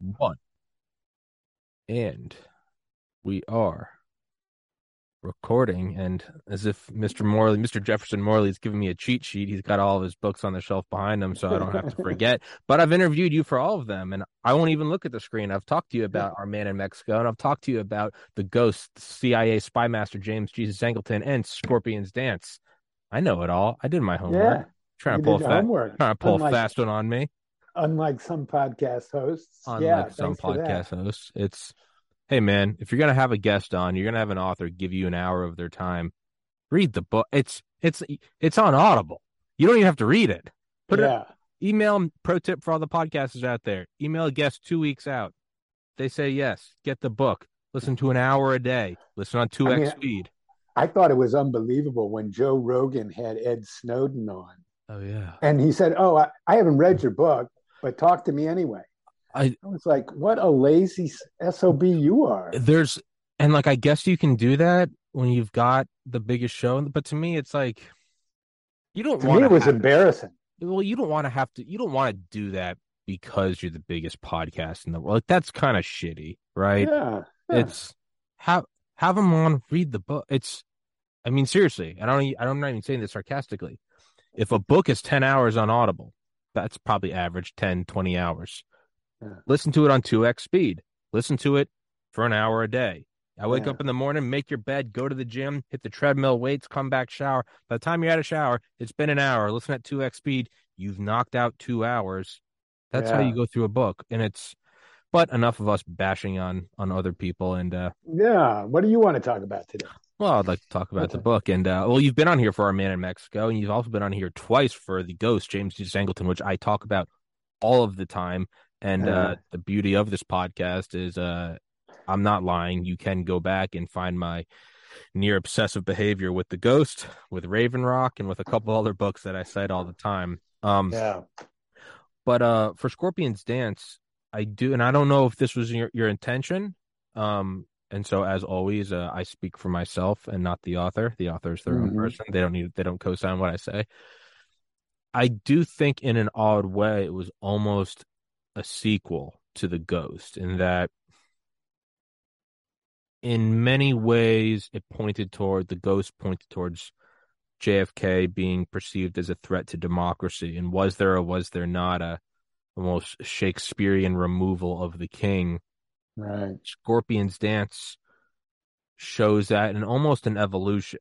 1. And we are recording, and as if Mr. Jefferson Morley is giving me a cheat sheet. He's got all of his books on the shelf behind him, so I don't have to forget. But I've interviewed you for all of them, and I won't even look at the screen. I've talked to you about Our Man in Mexico, and I've talked to you about The Ghost, CIA spy master James Jesus Angleton, and Scorpion's Dance. I know it all. I did my homework. Yeah, trying to pull a fast one on me. Unlike some podcast hosts. Hey, man, if you're going to have a guest on, you're going to have an author give you an hour of their time. Read the book. It's on Audible. You don't even have to read it. Email, pro tip for all the podcasters out there. Email a guest 2 weeks out. They say yes. Get the book. Listen to an hour a day. Listen on 2X speed. I thought it was unbelievable when Joe Rogan had Ed Snowden on. Oh, yeah. And he said, I haven't read your book, but talk to me anyway. I was like, what a lazy SOB you are. I guess you can do that when you've got the biggest show. But to me, it's like, you don't want to. It was embarrassing. Well, you don't want to have to. You don't want to do that because you're the biggest podcast in the world. Like, that's kind of shitty, right? Yeah. It's have them on, read the book. Seriously, I'm not even saying this sarcastically. If a book is 10 hours on Audible, that's probably average 10, 20 hours. Listen to it on 2X speed. Listen to it for an hour a day. I wake up in the morning, make your bed, go to the gym, hit the treadmill, weights, come back, shower. By the time you're out of shower, it's been an hour. Listen at 2X speed. You've knocked out 2 hours. That's how you go through a book. And but enough of us bashing on other people. And what do you want to talk about today? Well, I'd like to talk about the book. And, you've been on here for Our Man in Mexico, and you've also been on here twice for The Ghost, James Jesus Angleton, which I talk about all of the time. And the beauty of this podcast is I'm not lying. You can go back and find my near obsessive behavior with The Ghost, with Raven Rock, and with a couple other books that I cite all the time. But for Scorpion's Dance, I do. And I don't know if this was your intention. And so, as always, I speak for myself and not the author. The author is their own person. They don't co-sign what I say. I do think in an odd way it was almost a sequel to The Ghost, in that in many ways it pointed toward The Ghost, pointed towards JFK being perceived as a threat to democracy, and was there or was there not a almost Shakespearean removal of the king? Right. Scorpion's Dance shows that in almost an evolution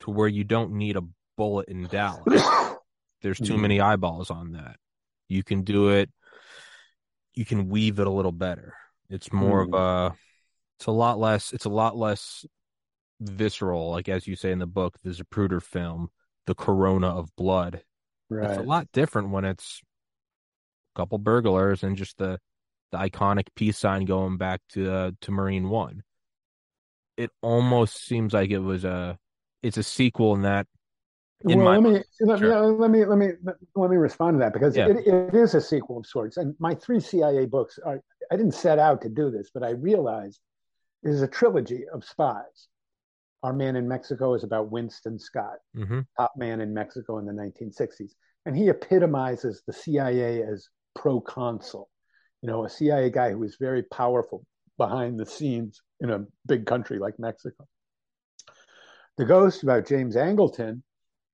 to where you don't need a bullet in Dallas. There's too many eyeballs on that. You can do it. You can weave it a little better. It's more of a, it's a lot less visceral. Like, as you say in the book, the Zapruder film, the corona of blood. Right. It's a lot different when it's a couple burglars and just the iconic peace sign going back to Marine One. It almost seems like it's a sequel in that. Let me respond to that, because it is a sequel of sorts. And my 3 CIA books I didn't set out to do this, but I realized it is a trilogy of spies. Our Man in Mexico is about Winston Scott, top man in Mexico in the 1960s. And he epitomizes the CIA as proconsul, a CIA guy who is very powerful behind the scenes in a big country like Mexico. The Ghost, about James Angleton,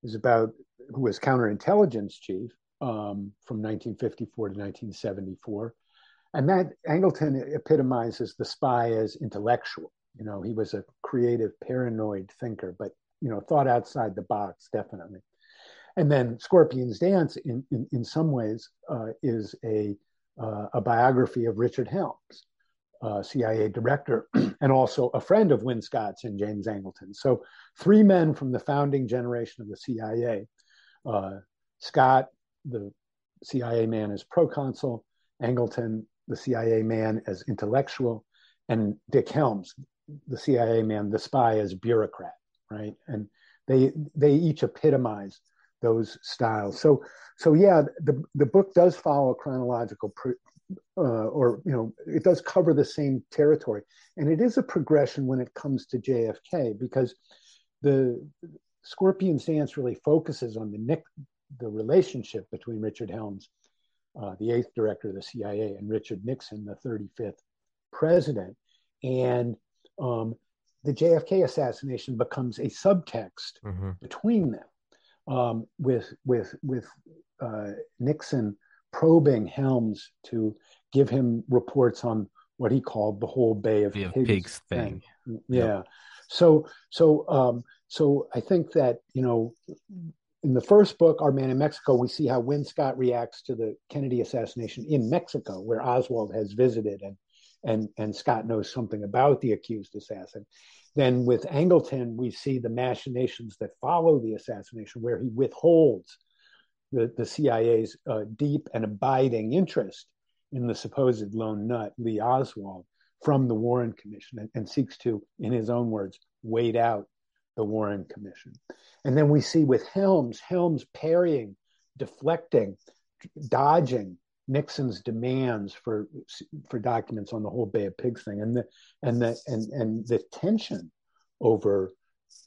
is about, who was counterintelligence chief from 1954 to 1974. And that Angleton epitomizes the spy as intellectual. He was a creative, paranoid thinker, but, thought outside the box, definitely. And then Scorpion's Dance, in some ways, is a biography of Richard Helms, CIA director, and also a friend of Win Scott's and James Angleton. So 3 men from the founding generation of the CIA. Scott, the CIA man, as proconsul; Angleton, the CIA man, as intellectual; and Dick Helms, the CIA man, the spy, as bureaucrat, right? And they each epitomize those styles. So yeah, the book does follow a chronological it does cover the same territory, and it is a progression when it comes to JFK, because the Scorpion's Dance really focuses on the relationship between Richard Helms the eighth director of the CIA, and Richard Nixon, the 35th president. And the JFK assassination becomes a subtext between them, with Nixon probing Helms to give him reports on what he called the whole Bay of Pigs thing. Yeah. Yep. So I think that, you know, in the first book, Our Man in Mexico, we see how Win Scott reacts to the Kennedy assassination in Mexico, where Oswald has visited, and Scott knows something about the accused assassin. Then with Angleton, we see the machinations that follow the assassination, where he withholds the CIA's deep and abiding interest in the supposed lone nut, Lee Oswald, from the Warren Commission, and seeks to, in his own words, wait out the Warren Commission. And then we see with Helms parrying, deflecting, dodging Nixon's demands for documents on the whole Bay of Pigs thing, and the tension over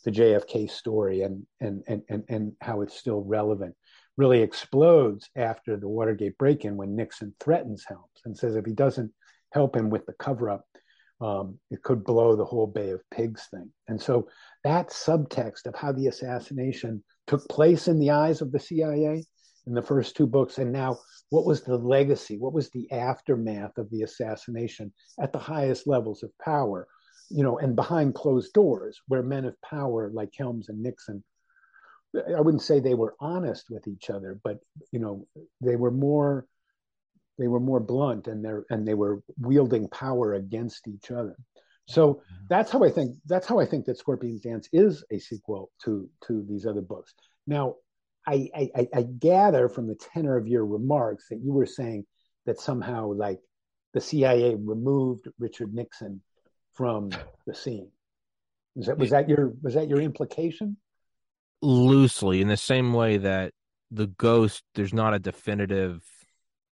the JFK story and how it's still relevant really explodes after the Watergate break-in, when Nixon threatens Helms and says if he doesn't help him with the cover-up, it could blow the whole Bay of Pigs thing. And so that subtext of how the assassination took place in the eyes of the CIA in the first two books, and now what was the legacy, what was the aftermath of the assassination at the highest levels of power, you know, and behind closed doors, where men of power like Helms and Nixon, I wouldn't say they were honest with each other, but, you know, they were more blunt, and they were wielding power against each other. So that's how I think that Scorpion's Dance is a sequel to these other books. Now, I gather from the tenor of your remarks that you were saying that somehow, like, the CIA removed Richard Nixon from the scene. Was that your implication? Loosely, in the same way that The Ghost, there's not a definitive,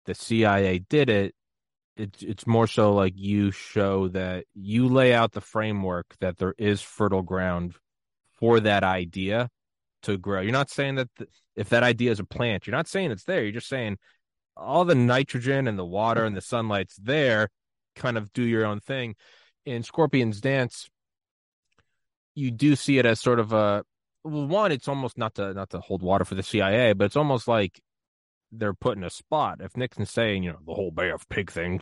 the CIA did it. It's more so like you show that you lay out the framework that there is fertile ground for that idea to grow. You're not saying that if that idea is a plant, you're not saying it's there. You're just saying all the nitrogen and the water and the sunlight's there, kind of do your own thing. In Scorpion's Dance, you do see it as sort of a, well, one, it's almost not to hold water for the CIA, but it's almost like they're put in a spot. If Nixon's saying, you know, the whole Bay of Pigs thing,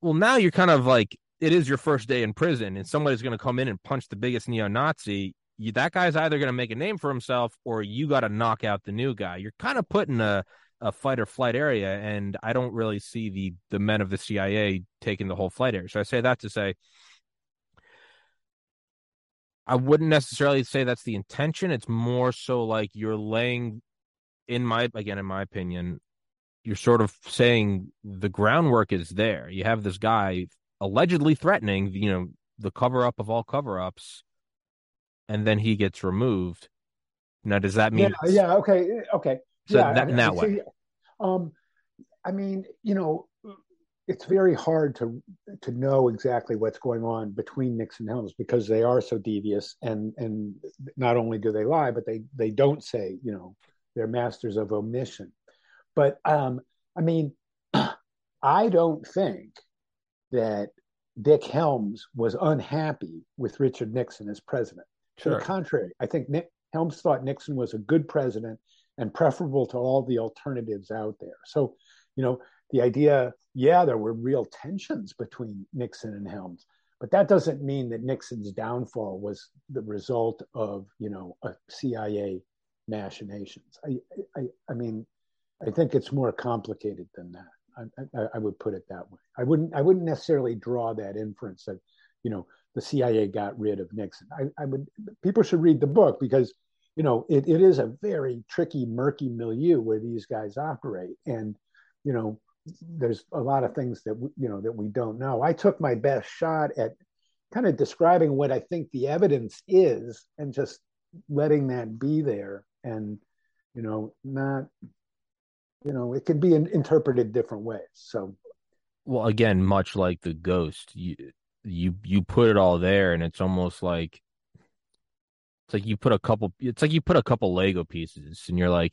well, now you're kind of like, it is your first day in prison, and somebody's going to come in and punch the biggest neo-Nazi. That guy's either going to make a name for himself, or you got to knock out the new guy. You're kind of put in a fight or flight area, and I don't really see the men of the CIA taking the whole flight area. So I say that to say, I wouldn't necessarily say that's the intention. It's more so like you're laying, in my opinion, you're sort of saying the groundwork is there. You have this guy allegedly threatening, you know, the cover-up of all cover-ups, and then he gets removed. Now, does that mean? Yeah, okay. So yeah, that way. I mean, you know, it's very hard to know exactly what's going on between Nixon and Helms, because they are so devious, and not only do they lie, but they don't say, you know, they're masters of omission. But I mean, I don't think that Dick Helms was unhappy with Richard Nixon as president. Sure. To the contrary, I think Helms thought Nixon was a good president and preferable to all the alternatives out there. So, you know, the idea, yeah, there were real tensions between Nixon and Helms, but that doesn't mean that Nixon's downfall was the result of, you know, a CIA machinations. I mean, I think it's more complicated than that. I would put it that way. I wouldn't necessarily draw that inference that, you know, the CIA got rid of Nixon. People should read the book, because, you know, it is a very tricky, murky milieu where these guys operate, and, you know, there's a lot of things that we don't know. I took my best shot at kind of describing what I think the evidence is, and just letting that be there, and, you know, not, you know, it could be interpreted different ways. So, well, again, much like The Ghost, you put it all there, and it's almost like it's like you put a couple Lego pieces, and you're like,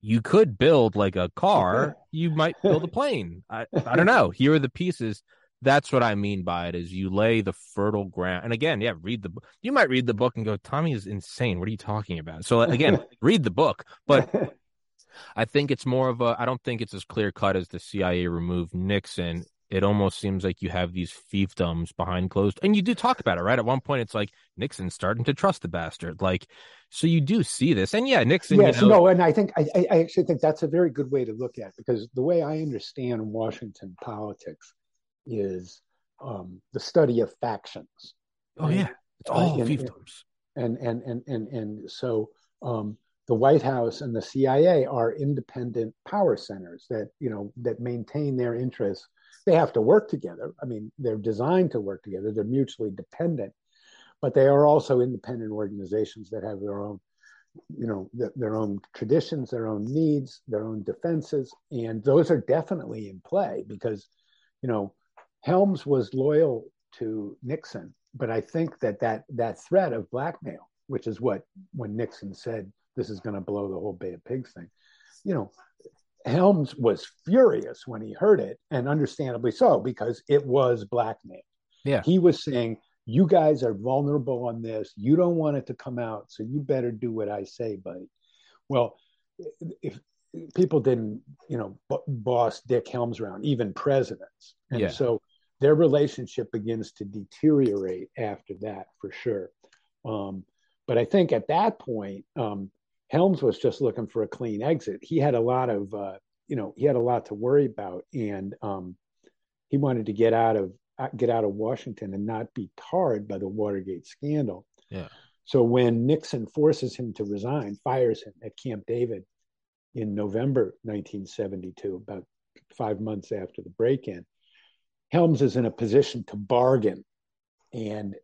you could build like a car, you might build a plane. I don't know. Here are the pieces. That's what I mean by it, is you lay the fertile ground. And again, yeah, read the book. You might read the book and go, Tommy is insane. What are you talking about? So again, read the book. But I think it's more of a, I don't think it's as clear cut as the CIA removed Nixon. It almost seems like you have these fiefdoms behind closed. And you do talk about it, right? At one point, it's like Nixon's starting to trust the bastard. Like, so you do see this. And yeah, Nixon. Yes, you know, no, and I think I actually think that's a very good way to look at it, because the way I understand Washington politics is the study of factions. Oh, yeah. It's all fiefdoms. And so the White House and the CIA are independent power centers that, you know, that maintain their interests. They have to work together. I mean, they're designed to work together. They're mutually dependent, but they are also independent organizations that have their own, you know, their own traditions, their own needs, their own defenses. And those are definitely in play because, you know, Helms was loyal to Nixon, but I think that threat of blackmail, which is what, when Nixon said, this is going to blow the whole Bay of Pigs thing, you know, Helms was furious when he heard it, and understandably so, because it was blackmail. Yeah. He was saying, you guys are vulnerable on this. You don't want it to come out, so you better do what I say, buddy. Well, if people didn't, you know, boss Dick Helms around, even presidents. And yeah. So their relationship begins to deteriorate after that, for sure. But I think at that point, Helms was just looking for a clean exit. He had a lot of, he had a lot to worry about, and he wanted to get out of Washington and not be tarred by the Watergate scandal. Yeah. So when Nixon forces him to resign, fires him at Camp David in November 1972, about 5 months after the break-in, Helms is in a position to bargain, and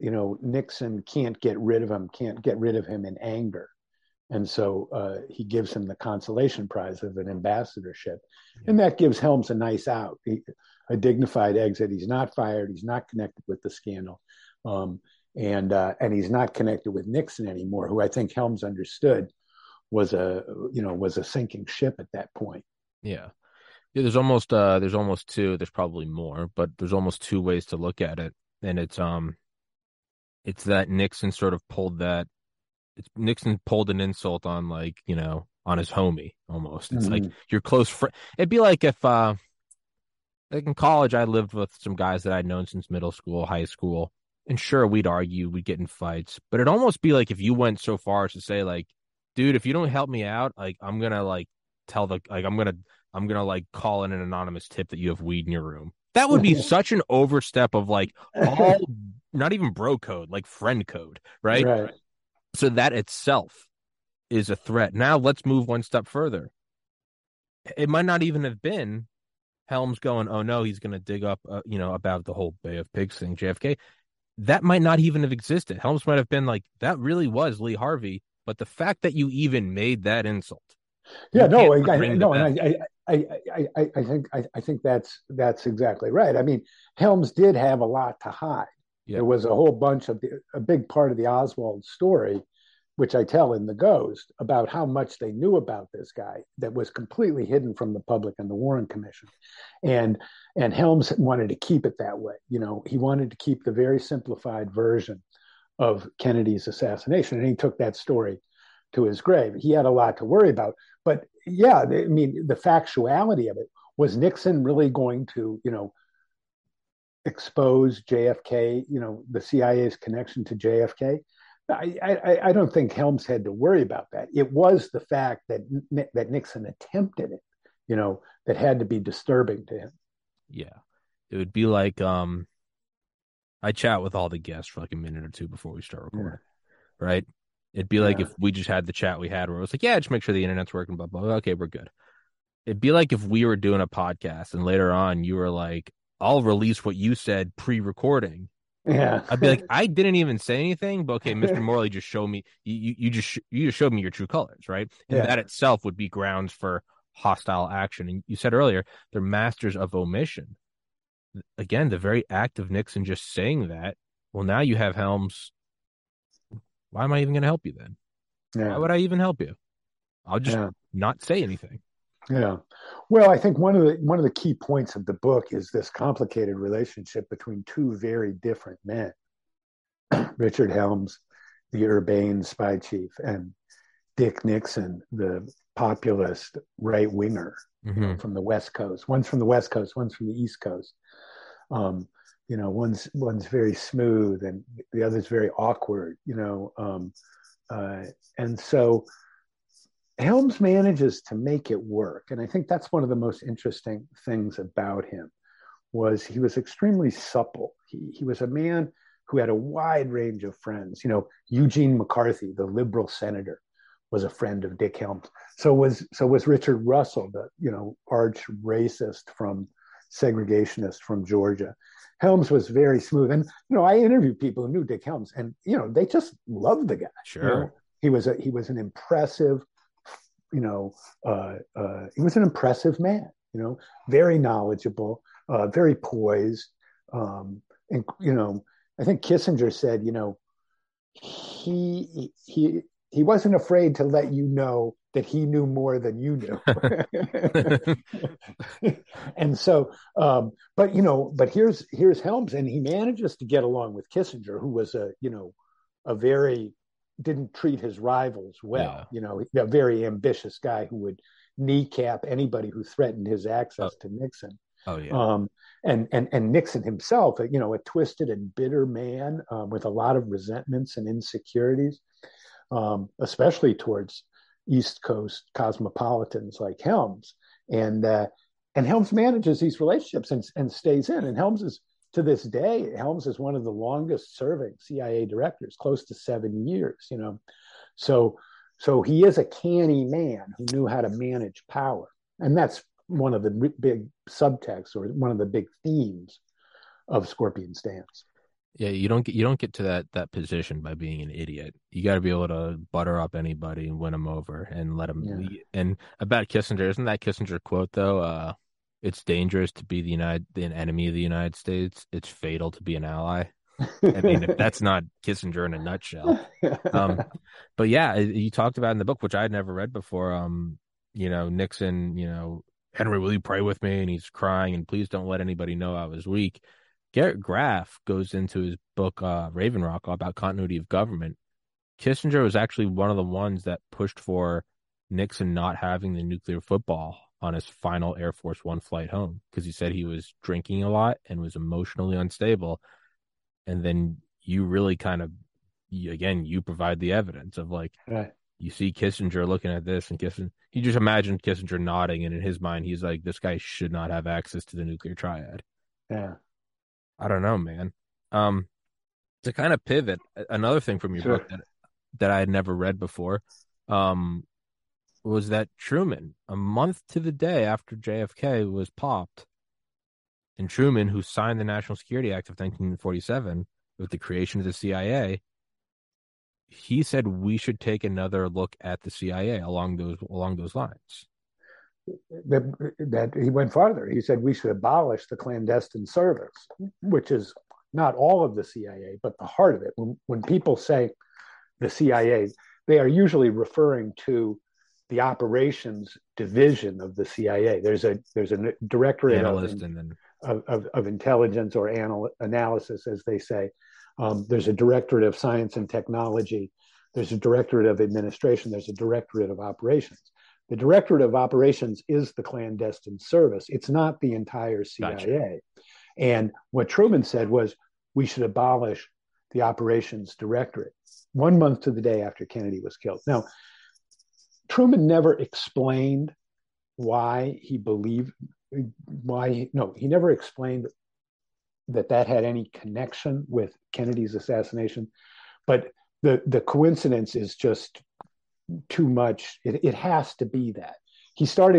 you know Nixon can't get rid of him in anger. And so he gives him the consolation prize of an ambassadorship. Yeah. And that gives Helms a nice out, a dignified exit. He's not fired. He's not connected with the scandal. And he's not connected with Nixon anymore, who I think Helms understood was a sinking ship at that point. Yeah. There's almost two ways to look at it. And it's that Nixon sort of pulled that. Nixon pulled an insult on, like, you know, on his homie almost. It's like your close friend. It'd be like if like in college, I lived with some guys that I'd known since middle school, high school. And sure, we'd argue, we'd get in fights. But it'd almost be like if you went so far as to say, like, dude, if you don't help me out, like, I'm going to, like, tell the, like, I'm going to like call in an anonymous tip that you have weed in your room. That would be such an overstep of, like, all, not even bro code, like friend code. Right. So that itself is a threat. Now let's move one step further. It might not even have been Helms going, oh no, he's going to dig up, about the whole Bay of Pigs thing, JFK. That might not even have existed. Helms might have been like, that really was Lee Harvey. But the fact that you even made that insult. Yeah, no, I think that's exactly right. I mean, Helms did have a lot to hide. Yeah. There was a whole bunch of a big part of the Oswald story, which I tell in The Ghost, about how much they knew about this guy that was completely hidden from the public and the Warren Commission. And Helms wanted to keep it that way. You know, he wanted to keep the very simplified version of Kennedy's assassination. And he took that story to his grave. He had a lot to worry about. But yeah, I mean, the factuality of it was, Nixon really going to, you know, expose JFK, you know, the CIA's connection to JFK? I don't think Helms had to worry about that. It was the fact that Nixon attempted it, you know, that had to be disturbing to him. Yeah. It would be like, I chat with all the guests for like a minute or two before we start recording, right? It'd be like if we just had the chat we had where it was like, yeah, just make sure the internet's working, blah, blah, blah. Okay, we're good. It'd be like if we were doing a podcast and later on you were like, I'll release what you said pre-recording. Yeah. I'd be like, I didn't even say anything, but okay, Mr. Morley just showed me, you just showed me your true colors, right? And that itself would be grounds for hostile action. And you said earlier, they're masters of omission. Again, the very act of Nixon just saying that, well, now you have Helms. Why am I even going to help you then? Yeah. Why would I even help you? I'll just not say anything. Yeah. Well, I think one of the key points of the book is this complicated relationship between two very different men, Richard Helms, the urbane spy chief, and Dick Nixon, the populist right-winger from the West Coast. One's from the West Coast, one's from the East Coast. You know, one's very smooth and the other's very awkward, you know. And so Helms manages to make it work. And I think that's one of the most interesting things about him was he was extremely supple. He was a man who had a wide range of friends. You know, Eugene McCarthy, the liberal senator, was a friend of Dick Helms. So was Richard Russell, the, you know, arch racist from segregationist from Georgia. Helms was very smooth. And, you know, I interviewed people who knew Dick Helms and, you know, they just loved the guy. Sure. You know, he was an impressive, you know, he was an impressive man, you know, very knowledgeable, very poised. And, you know, I think Kissinger said, you know, he wasn't afraid to let you know that he knew more than you knew. And so, but here's Helms, and he manages to get along with Kissinger, who was didn't treat his rivals well, yeah. You know, a very ambitious guy who would kneecap anybody who threatened his access to Nixon. Oh yeah. And Nixon himself, you know, a twisted and bitter man with a lot of resentments and insecurities, especially towards East Coast cosmopolitans like Helms, and Helms manages these relationships and stays in. And Helms is, to this day, Helms is one of the longest serving CIA directors, close to 7 years. You know, so he is a canny man who knew how to manage power, and that's one of the big subtexts or one of the big themes of Scorpion's Dance. Yeah, you don't get to that position by being an idiot. You got to be able to butter up anybody and win them over and let them lead. And about Kissinger, isn't that Kissinger quote though? It's dangerous to be an enemy of the United States. It's fatal to be an ally. I mean, if that's not Kissinger in a nutshell. But yeah, you talked about in the book, which I'd never read before. You know, Nixon. You know, Henry, will you pray with me? And he's crying and please don't let anybody know I was weak. Garrett Graff goes into his book, Raven Rock, about continuity of government. Kissinger was actually one of the ones that pushed for Nixon not having the nuclear football on his final Air Force One flight home because he said he was drinking a lot and was emotionally unstable. And then you really kind of, you provide the evidence of like, right. You see Kissinger looking at this and he just imagined Kissinger nodding. And in his mind, he's like, this guy should not have access to the nuclear triad. Yeah. I don't know, man. To kind of pivot, another thing from your book that I had never read before was that Truman, a month to the day after JFK was popped, and Truman, who signed the National Security Act of 1947 with the creation of the CIA, he said we should take another look at the CIA along those lines. That he went farther. He said we should abolish the clandestine service, which is not all of the CIA, but the heart of it. When people say the CIA, they are usually referring to the operations division of the CIA. There's a directorate of intelligence or analysis, as they say. There's a directorate of science and technology. There's a directorate of administration. There's a directorate of operations. The Directorate of Operations is the clandestine service. It's not the entire CIA. Gotcha. And what Truman said was we should abolish the Operations Directorate 1 month to the day after Kennedy was killed. Now, Truman never explained he never explained that had any connection with Kennedy's assassination. But the coincidence is just too much. It has to be that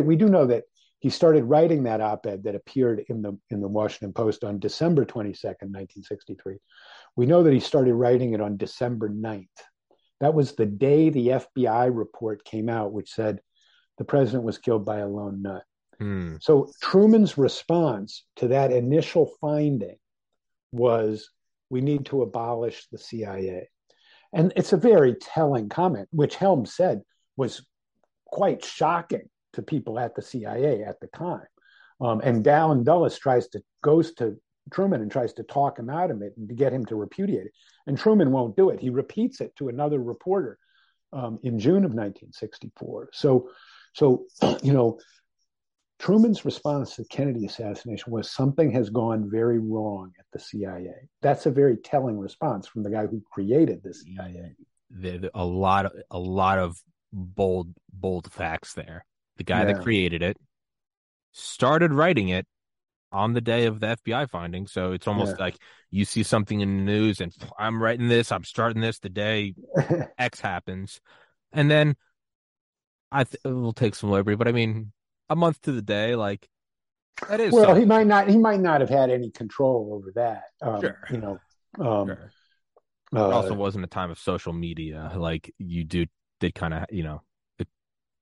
we do know that he started writing that op-ed that appeared in the Washington Post on December 22nd, 1963. We know that he started writing it on December 9th. That was the day the FBI report came out, which said the president was killed by a lone nut. So Truman's response to that initial finding was, we need to abolish the CIA. And it's a very telling comment, which Helms said was quite shocking to people at the CIA at the time. And Allen Dulles goes to Truman and tries to talk him out of it and to get him to repudiate it. And Truman won't do it. He repeats it to another reporter in June of 1964. So, you know, Truman's response to the Kennedy assassination was something has gone very wrong at the CIA. That's a very telling response from the guy who created the CIA. A lot of bold facts there. The guy that created it started writing it on the day of the FBI finding. So it's almost like you see something in the news and I'm writing this, I'm starting this the day X happens. And then we'll take some liberty, but I mean, a month to the day, like that is. Well, he might not have had any control over that. You know, it also wasn't a time of social media. Like did kind of, you know,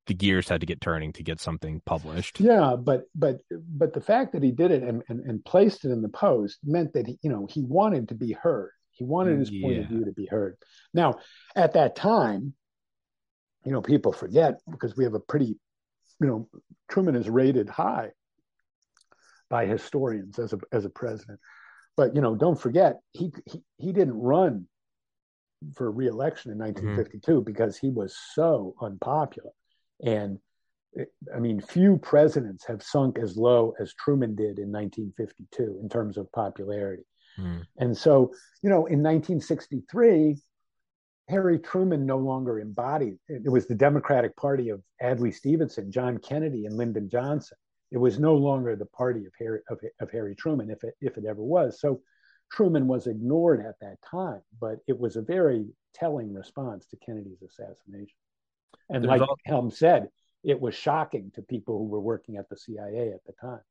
the gears had to get turning to get something published. Yeah. But the fact that he did it and placed it in the Post meant that he wanted to be heard. He wanted his point of view to be heard. Now at that time, you know, people forget because we have a pretty, you know, Truman is rated high by historians as a president, but you know, don't forget he didn't run for re-election in 1952 because he was so unpopular, and I mean, few presidents have sunk as low as Truman did in 1952 in terms of popularity. And so, you know, in 1963. Harry Truman no longer embodied. It was the Democratic Party of Adlai Stevenson, John Kennedy, and Lyndon Johnson. It was no longer the party of Harry Truman, if it ever was. So Truman was ignored at that time, but it was a very telling response to Kennedy's assassination. And like Helms said, it was shocking to people who were working at the CIA at the time.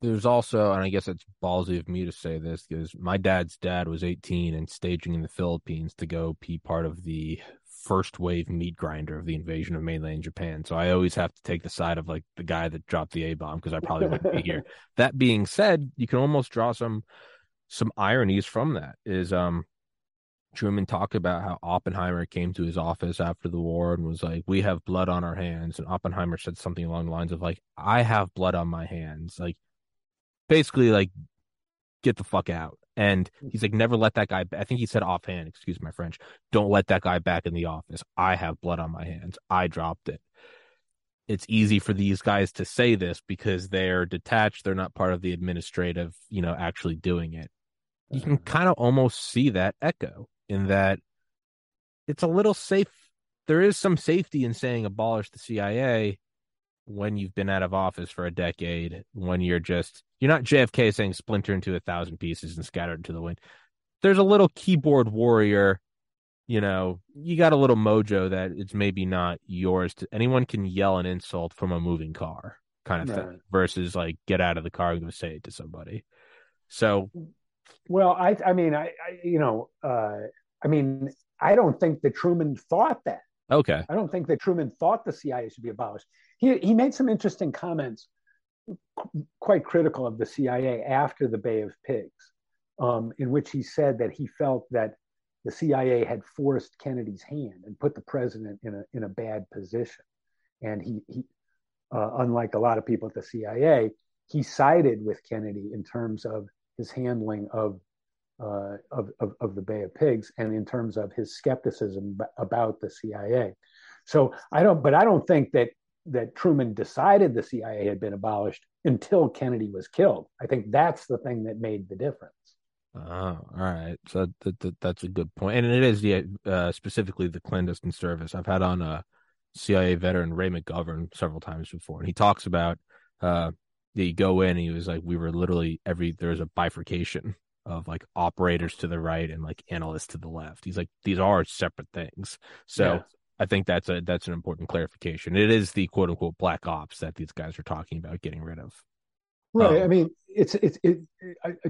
There's also, and I guess it's ballsy of me to say this, because my dad's dad was 18 and staging in the Philippines to go be part of the first wave meat grinder of the invasion of mainland Japan. So I always have to take the side of like the guy that dropped the A-bomb because I probably wouldn't be here. That being said, you can almost draw some ironies from that. Is Truman talked about how Oppenheimer came to his office after the war and was like, "We have blood on our hands," and Oppenheimer said something along the lines of like, "I have blood on my hands," like. Basically, like, get the fuck out. And he's like, never let that guy I think he said offhand, excuse my French, don't let that guy back in the office. I have blood on my hands. I dropped it. It's easy for these guys to say this because they're detached. They're not part of the administrative, you know, actually doing it. You can kind of almost see that echo in that it's a little safe. There is some safety in saying abolish the CIA when you've been out of office for a decade, when you're not JFK saying splinter into 1,000 pieces and scattered to the wind. There's a little keyboard warrior, you know, you got a little mojo that it's maybe not yours. Anyone can yell an insult from a moving car kind of thing versus like get out of the car and go say it to somebody. So. Well, I mean, I don't think that Truman thought that. Okay. I don't think that Truman thought the CIA should be abolished. He made some interesting comments quite critical of the CIA after the Bay of Pigs, in which he said that he felt that the CIA had forced Kennedy's hand and put the president in a bad position. And he unlike a lot of people at the CIA, he sided with Kennedy in terms of his handling of the Bay of Pigs and in terms of his skepticism about the CIA. So I don't think that Truman decided the CIA had been abolished until Kennedy was killed. I think that's the thing that made the difference. Oh, all right. So that's a good point. And it is specifically the clandestine service. I've had on a CIA veteran, Ray McGovern, several times before. And he talks about they go in and he was like, we were literally there's a bifurcation of like operators to the right and like analysts to the left. He's like, these are separate things. So I think that's an important clarification. It is the quote unquote black ops that these guys are talking about getting rid of. Right. I mean, it's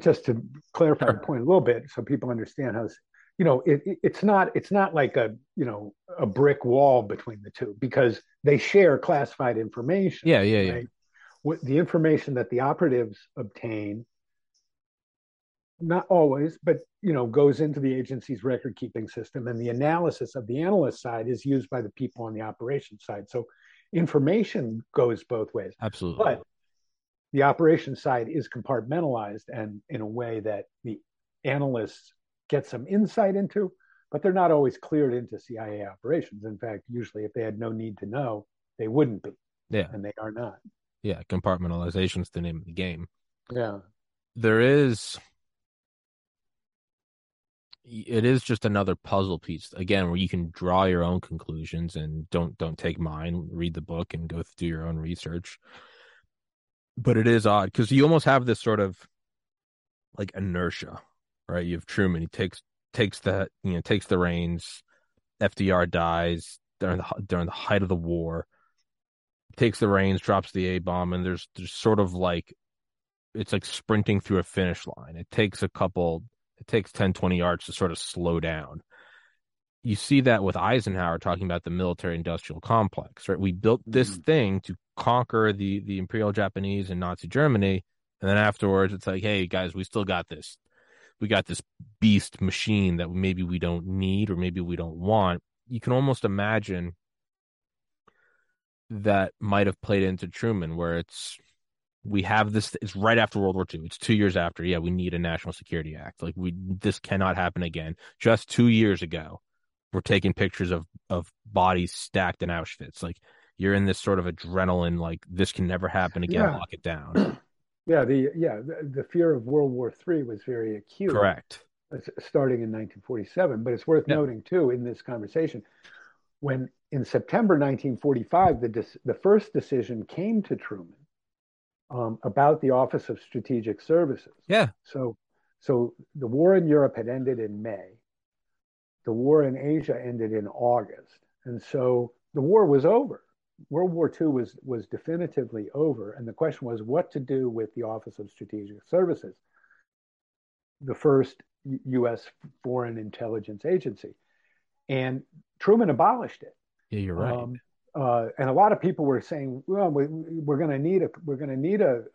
just to clarify the point a little bit, so people understand how, you know, it's not like a, you know, a brick wall between the two because they share classified information. Yeah. What the information that the operatives obtain, not always, but, you know, goes into the agency's record keeping system, and the analysis of the analyst side is used by the people on the operations side. So information goes both ways. Absolutely. But the operations side is compartmentalized and in a way that the analysts get some insight into, but they're not always cleared into CIA operations. In fact, usually if they had no need to know, they wouldn't be. Yeah. And they are not. Yeah. Compartmentalization is the name of the game. Yeah. It is just another puzzle piece, again, where you can draw your own conclusions and don't take mine, read the book and go do your own research. But it is odd because you almost have this sort of like inertia, right? You have Truman, he takes the reins. FDR dies during the height of the war, takes the reins, drops the A-bomb, and there's sort of like, it's like sprinting through a finish line. It takes 10, 20 yards to sort of slow down. You see that with Eisenhower talking about the military-industrial complex, right? We built this thing to conquer the Imperial Japanese and Nazi Germany, and then afterwards it's like, hey, guys, we still got this. We got this beast machine that maybe we don't need or maybe we don't want. You can almost imagine that might have played into Truman, where we have this, it's right after World War II. It's 2 years after. Yeah, we need a National Security Act. Like, this cannot happen again. Just 2 years ago, we're taking pictures of bodies stacked in Auschwitz. Like, you're in this sort of adrenaline, like, this can never happen again. Yeah. Lock it down. Yeah, the fear of World War III was very acute. Correct. Starting in 1947. But it's worth noting, too, in this conversation, when in September 1945, the first decision came to Truman about the Office of Strategic Services. Yeah. So the war in Europe had ended in May. The war in Asia ended in August. And so the war was over. World War II was definitively over. And the question was what to do with the Office of Strategic Services, the first U.S. foreign intelligence agency. And Truman abolished it. Yeah, you're right. And a lot of people were saying, well, we're going to need a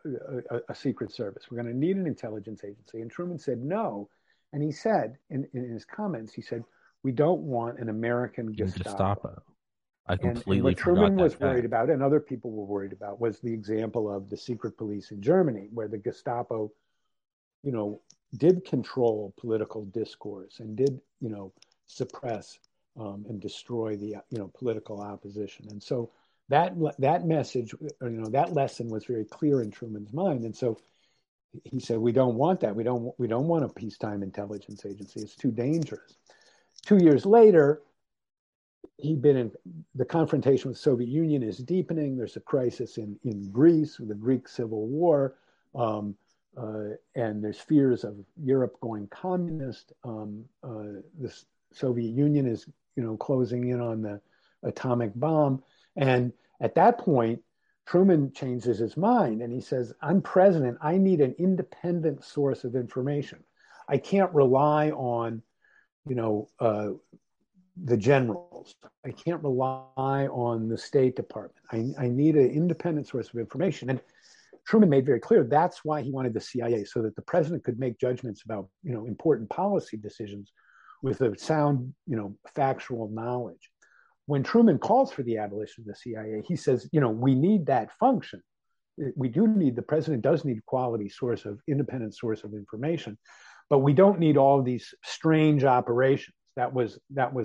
secret service. We're going to need an intelligence agency. And Truman said no. And he said in his comments, he said, we don't want an American Gestapo. I completely and what Truman was worried about, and other people were worried about, was the example of the secret police in Germany, where the Gestapo, did control political discourse and did, suppress and destroy the political opposition. And so that message, that lesson was very clear in Truman's mind. And so he said, we don't want that. We don't want a peacetime intelligence agency. It's too dangerous. 2 years later, the confrontation with the Soviet Union is deepening. There's a crisis in Greece with the Greek Civil War. And there's fears of Europe going communist. The Soviet Union is, closing in on the atomic bomb. And at that point, Truman changes his mind and he says, I'm president. I need an independent source of information. I can't rely on, the generals. I can't rely on the State Department. I need an independent source of information. And Truman made very clear that's why he wanted the CIA, so that the president could make judgments about, important policy decisions with a sound, factual knowledge. When Truman calls for the abolition of the CIA, he says, we need that function. The president does need quality independent source of information, but we don't need all these strange operations. That was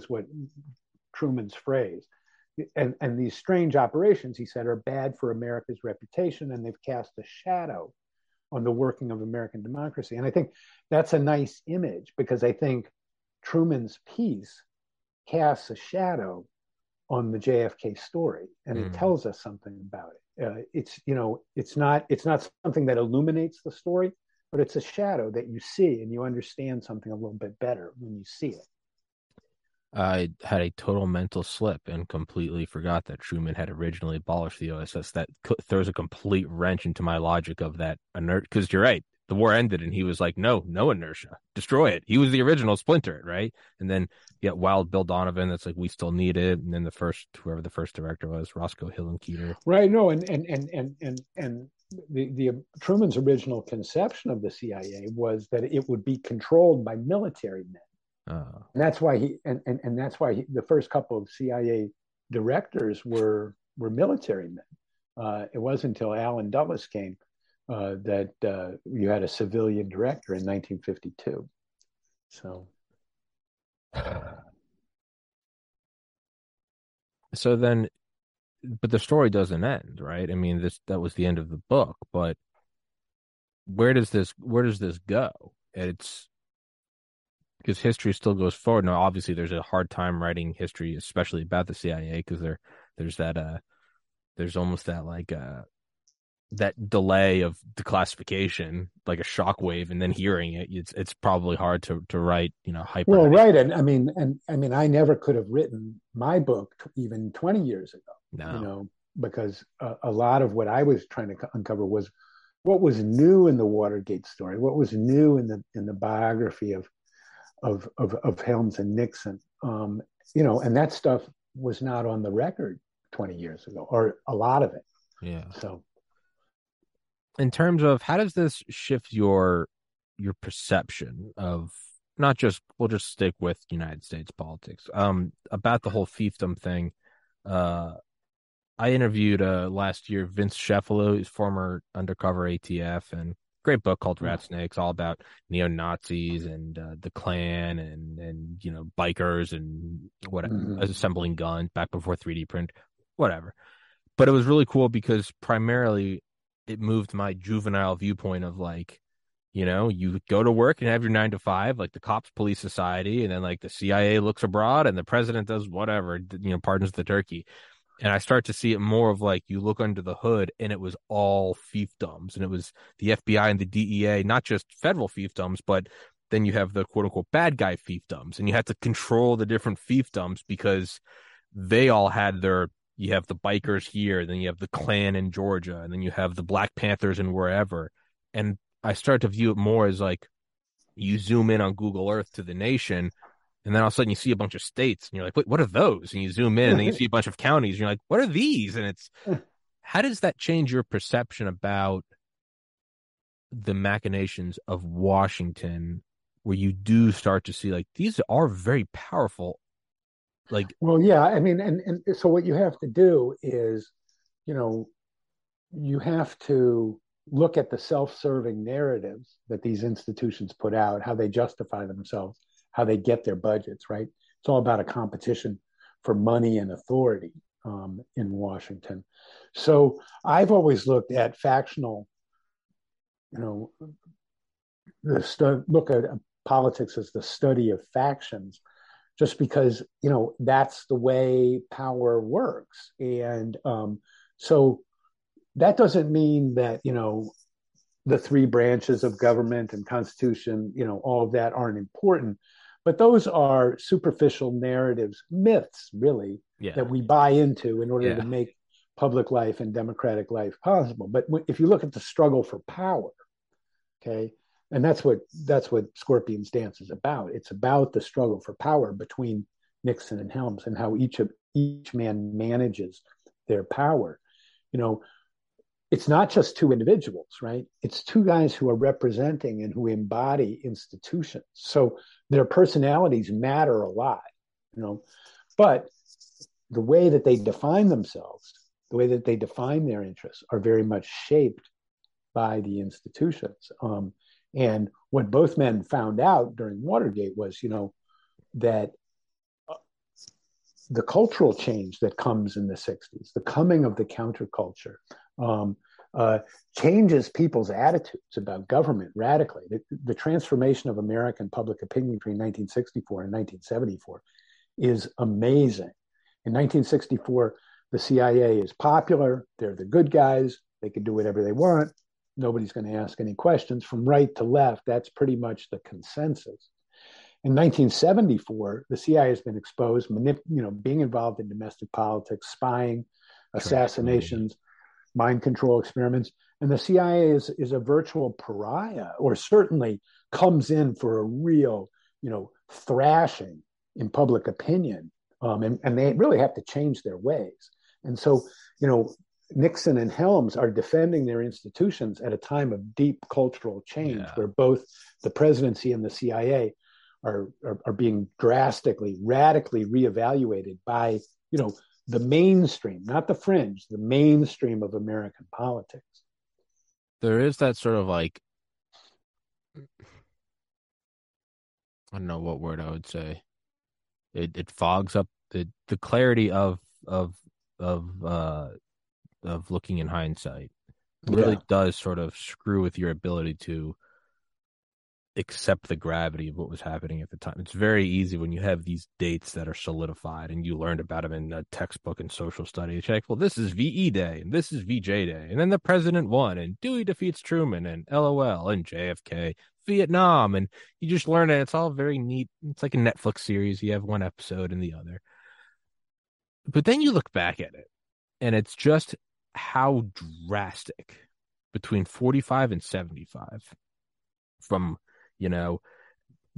what Truman's phrase, and these strange operations, he said, are bad for America's reputation, and they've cast a shadow on the working of American democracy. And I think that's a nice image, because I think Truman's piece casts a shadow on the JFK story, and it tells us something about it. It's not something that illuminates the story, but it's a shadow that you see, and you understand something a little bit better when you see it. I had a total mental slip and completely forgot that Truman had originally abolished the OSS. That throws a complete wrench into my logic of that inert, because you're right. The war ended and he was like, no inertia, destroy it. He was the original, splinter it, right? And then you got wild Bill Donovan. That's like, we still need it. And then whoever the first director was, Roscoe Hillenkoetter. Right. No. And the Truman's original conception of the CIA was that it would be controlled by military men. Oh. And that's why the first couple of CIA directors were were military men. It wasn't until Allen Dulles came that you had a civilian director in 1952. So then, but the story doesn't end, right? I mean, that was the end of the book, but where does this go? It's because history still goes forward. Now, obviously, there's a hard time writing history, especially about the CIA, because there's almost that that delay of declassification, like a shockwave, and then hearing it, it's probably hard to write, hyper. Well, right, and I mean, I never could have written my book even 20 years ago, because a lot of what I was trying to uncover was what was new in the Watergate story, what was new in the biography of Helms and Nixon, and that stuff was not on the record 20 years ago, or a lot of it. Yeah. So, in terms of how does this shift your perception of not just, we'll just stick with United States politics, about the whole fiefdom thing. I interviewed last year Vince Sheffalo, who's former undercover ATF, and great book called Rat Snakes, all about neo-Nazis and the Klan and bikers and whatever, assembling guns back before 3D print, whatever. But it was really cool because primarily it moved my juvenile viewpoint of you go to work and have your 9 to 5, like the cops, police society, and then like the CIA looks abroad and the president does whatever, pardons the turkey. And I start to see it more of you look under the hood, and it was all fiefdoms, and it was the FBI and the DEA, not just federal fiefdoms, but then you have the quote unquote bad guy fiefdoms, and you have to control the different fiefdoms because they all had you have the bikers here, then you have the Klan in Georgia, and then you have the Black Panthers and wherever. And I start to view it more as you zoom in on Google Earth to the nation, and then all of a sudden you see a bunch of states and you're like, wait, what are those? And you zoom in and then you see a bunch of counties and you're like, what are these? And how does that change your perception about the machinations of Washington, where you do start to see these are very powerful? Well, yeah, I mean, and so what you have to do is, you have to look at the self-serving narratives that these institutions put out, how they justify themselves, how they get their budgets, right? It's all about a competition for money and authority in Washington. So I've always looked at factional, look at politics as the study of factions, just because, that's the way power works. And so that doesn't mean that, the three branches of government and constitution, all of that aren't important. But those are superficial narratives, myths, really, that we buy into in order to make public life and democratic life possible. But if you look at the struggle for power, okay, and that's what Scorpion's Dance is about. It's about the struggle for power between Nixon and Helms and how each man manages their power. It's not just two individuals, right? It's two guys who are representing and who embody institutions. So their personalities matter a lot, but the way that they define themselves, the way that they define their interests are very much shaped by the institutions. And what both men found out during Watergate was, that the cultural change that comes in the 60s, the coming of the counterculture, changes people's attitudes about government radically. The transformation of American public opinion between 1964 and 1974 is amazing. In 1964, the CIA is popular. They're the good guys. They can do whatever they want. Nobody's going to ask any questions. From right to left, that's pretty much the consensus. In 1974, the CIA has been exposed, being involved in domestic politics, spying, assassinations, mind control experiments, and the CIA is a virtual pariah, or certainly comes in for a real, thrashing in public opinion, and they really have to change their ways. And so, Nixon and Helms are defending their institutions at a time of deep cultural change, where both the presidency and the CIA are being drastically, radically reevaluated by the mainstream, not the fringe, the mainstream of American politics. There is that sort of like, I don't know what word I would say. It fogs up the clarity of looking in hindsight. It really does sort of screw with your ability to accept the gravity of what was happening at the time. It's very easy when you have these dates that are solidified and you learned about them in a textbook and social studies. You're like, well, this is VE Day and this is VJ Day. And then the president won and Dewey defeats Truman and LOL and JFK, Vietnam. And you just learn it. It's all very neat. It's like a Netflix series. You have one episode and the other. But then you look back at it and it's just how drastic between 45 and 75 from,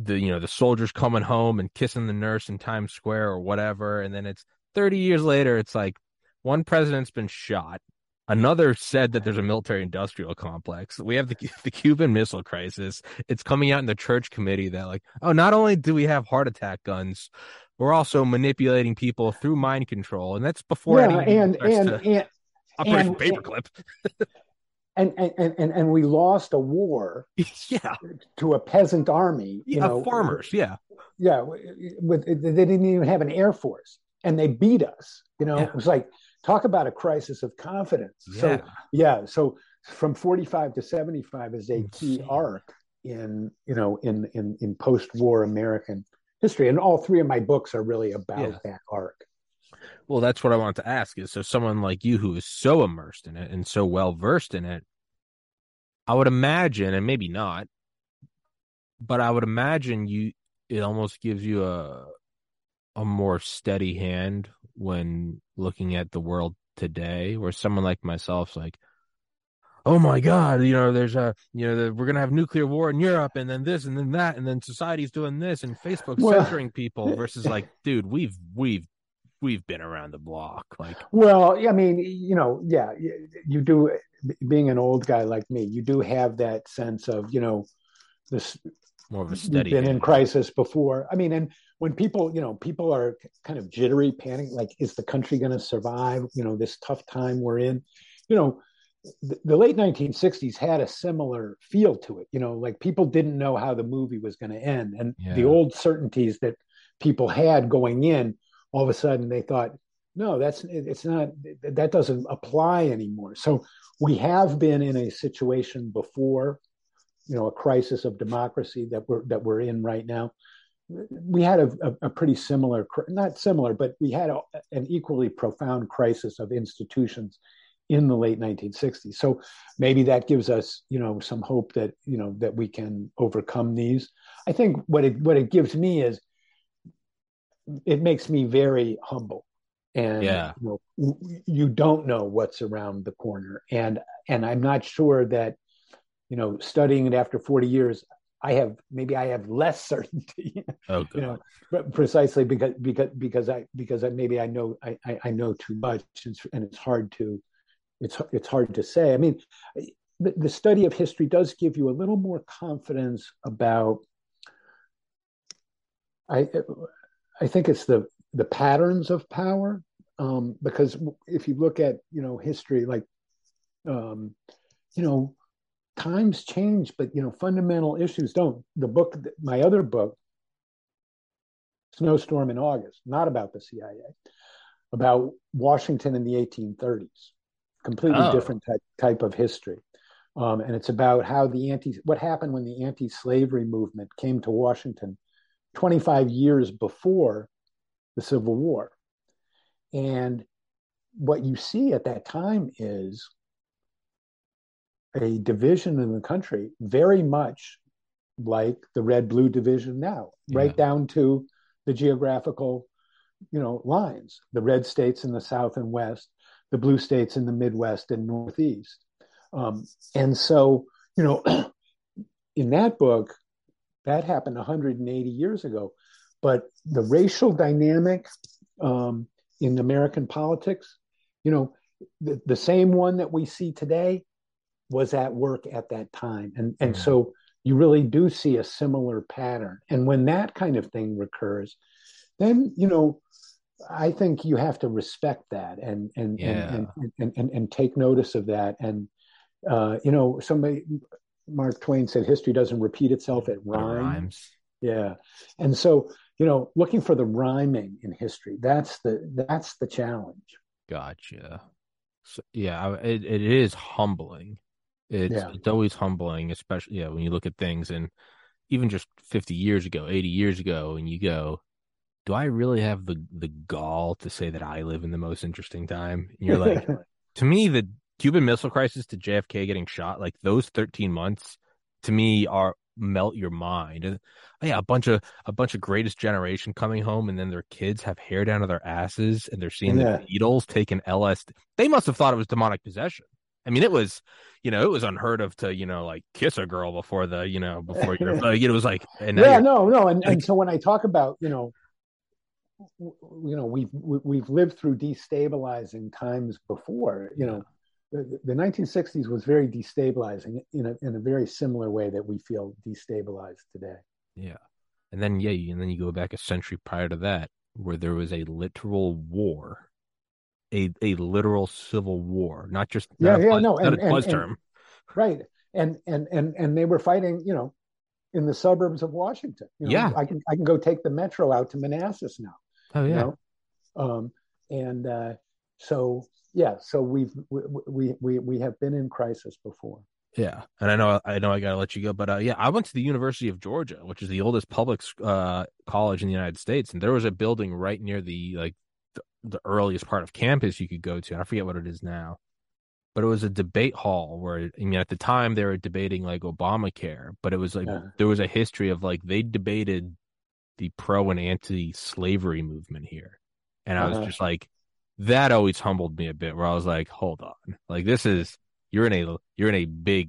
the soldiers coming home and kissing the nurse in Times Square or whatever. And then it's 30 years later, it's like one president's been shot. Another said that there's a military industrial complex. We have the Cuban Missile Crisis. It's coming out in the Church Committee that like, oh, not only do we have heart attack guns, we're also manipulating people through mind control. And that's before Operation Paperclip. And we lost a war to a peasant army. Farmers, they didn't even have an air force, and they beat us. It was like, talk about a crisis of confidence. Yeah. So from 45 to 75 is a key arc in post-war American history, and all three of my books are really about that arc. Well, that's what I want to ask is, so someone like you who is so immersed in it and so well versed in it, I would imagine, and maybe not, but I would imagine it almost gives you a more steady hand when looking at the world today, where someone like myself's like, oh my God, there's we're going to have nuclear war in Europe, and then this, and then that, and then society's doing this, and Facebook's censoring people versus like, dude, we've been around the block. You do, being an old guy like me, you do have that sense of, this more of a steady, you've been in crisis before. I mean, and when people are kind of jittery, panic, like, is the country going to survive, this tough time we're in, the late 1960s had a similar feel to it, like people didn't know how the movie was going to end. And the old certainties that people had going in, all of a sudden they thought, no, that doesn't apply anymore. So we have been in a situation before, a crisis of democracy that we're in right now. We had a pretty similar, not similar, but we had an equally profound crisis of institutions in the late 1960s. So maybe that gives us, some hope that, that we can overcome these. I think what it gives me is, it makes me very humble, and you don't know what's around the corner. And I'm not sure that, studying it after 40 years, I have less certainty, precisely because I know too much, and it's hard to say. I mean, the study of history does give you a little more confidence about, I think it's the patterns of power, because if you look at, history, like, times change, but, fundamental issues don't. My other book, Snowstorm in August, not about the CIA, about Washington in the 1830s, completely different type of history. And it's about how what happened when the anti-slavery movement came to Washington 25 years before the Civil War. And what you see at that time is a division in the country, very much like the red-blue division now, right down to the geographical, lines, the red states in the South and West, the blue states in the Midwest and Northeast. And so, in that book, that happened 180 years ago, but the racial dynamic in American politics, the same one that we see today was at work at that time. And so you really do see a similar pattern. And when that kind of thing recurs, then, I think you have to respect that and take notice of that. And, you know, somebody, Mark Twain said, history doesn't repeat itself, it rhymes. Yeah. And so, you know, looking for the rhyming in history, that's the challenge. Gotcha. So, yeah, it is humbling. It's always humbling, especially when you look at things, and even just 50 years ago, 80 years ago, and you go, do I really have the gall to say that I live in the most interesting time? And you're like, to me, the Cuban Missile Crisis to JFK getting shot, like those 13 months to me melt your mind. And a bunch of greatest generation coming home, and then their kids have hair down to their asses, and they're seeing the Beatles taking LSD. They must have thought it was demonic possession. I mean, it was unheard of to, like kiss a girl before it was like, and and so when I talk about, we've lived through destabilizing times before, the 1960s was very destabilizing in a very similar way that we feel destabilized today. Yeah. And then you go back a century prior to that, where there was a literal war. A literal civil war, not just term, right? And they were fighting, in the suburbs of Washington. I can go take the metro out to Manassas now. Oh yeah. So we have been in crisis before. Yeah, and I know I gotta let you go, but I went to the University of Georgia, which is the oldest public college in the United States, and there was a building right near the earliest part of campus you could go to, and I forget what it is now, but it was a debate hall where, at the time they were debating like Obamacare, but it was like, there was a history of like, they debated the pro and anti-slavery movement here. And I was just like, that always humbled me a bit, where I was like, hold on, like this is, you're in a big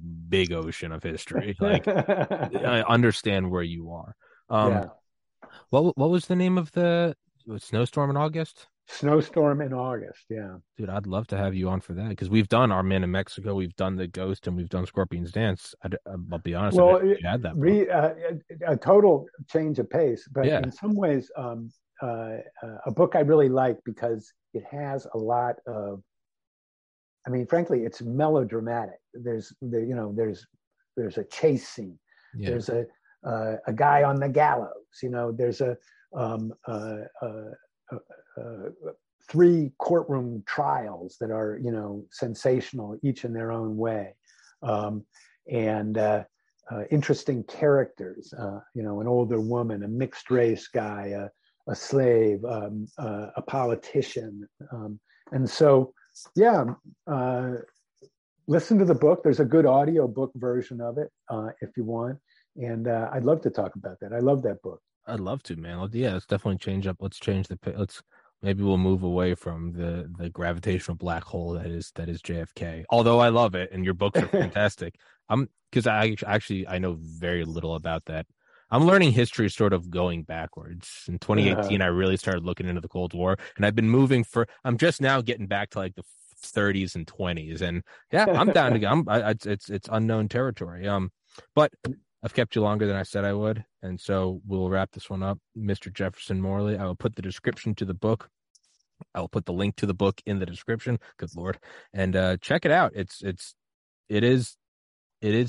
ocean of history. Like I understand where you are. What was the name of the Snowstorm in August? Snowstorm in August, yeah. Dude, I'd love to have you on for that, because we've done Our Man in Mexico, we've done The Ghost, and we've done Scorpion's Dance. I'll be honest, a total change of pace, but in some ways, a book I really like, because it has a lot of, frankly, it's melodramatic. There's a chase scene. Yeah. There's a guy on the gallows. There's a three courtroom trials that are, sensational, each in their own way, and interesting characters. An older woman, a mixed race guy, a slave, a politician, and so, yeah. Listen to the book. There's a good audio book version of it if you want, and I'd love to talk about that. I love that book. I'd love to, man. Let's definitely change up. Let's change the. Maybe we'll move away from the gravitational black hole that is JFK. Although I love it, and your books are fantastic. Because I know very little about that. I'm learning history sort of going backwards. In 2018, I really started looking into the Cold War, and I've been moving for. I'm just now getting back to like the 30s and 20s, and yeah, I'm down to go. It's unknown territory. But. I've kept you longer than I said I would, and so we'll wrap this one up. Mr. Jefferson Morley, I will put the description to the book. I will put the link to the book in the description. Good Lord. And check it out. It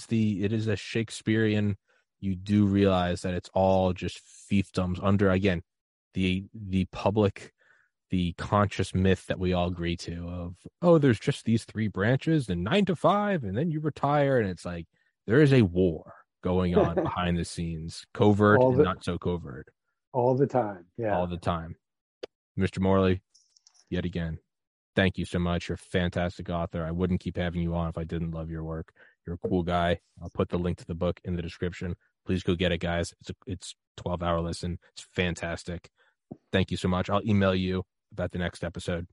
is a Shakespearean. You do realize that it's all just fiefdoms under, again, the public, the conscious myth that we all agree to of, there's just these three branches and 9 to 5, and then you retire, and it's like, there is a war going on behind the scenes, covert and not so covert, all the time. Mr. Morley, yet again, thank you so much. You're a fantastic author. I wouldn't keep having you on if I didn't love your work. You're a cool guy. I'll put the link to the book in the description. Please go get it, guys. It's 12-hour listen. It's fantastic. Thank you so much. I'll email you about the next episode.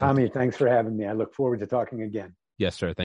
Tommy, thanks for having me. I look forward to talking again. Yes, sir. Thank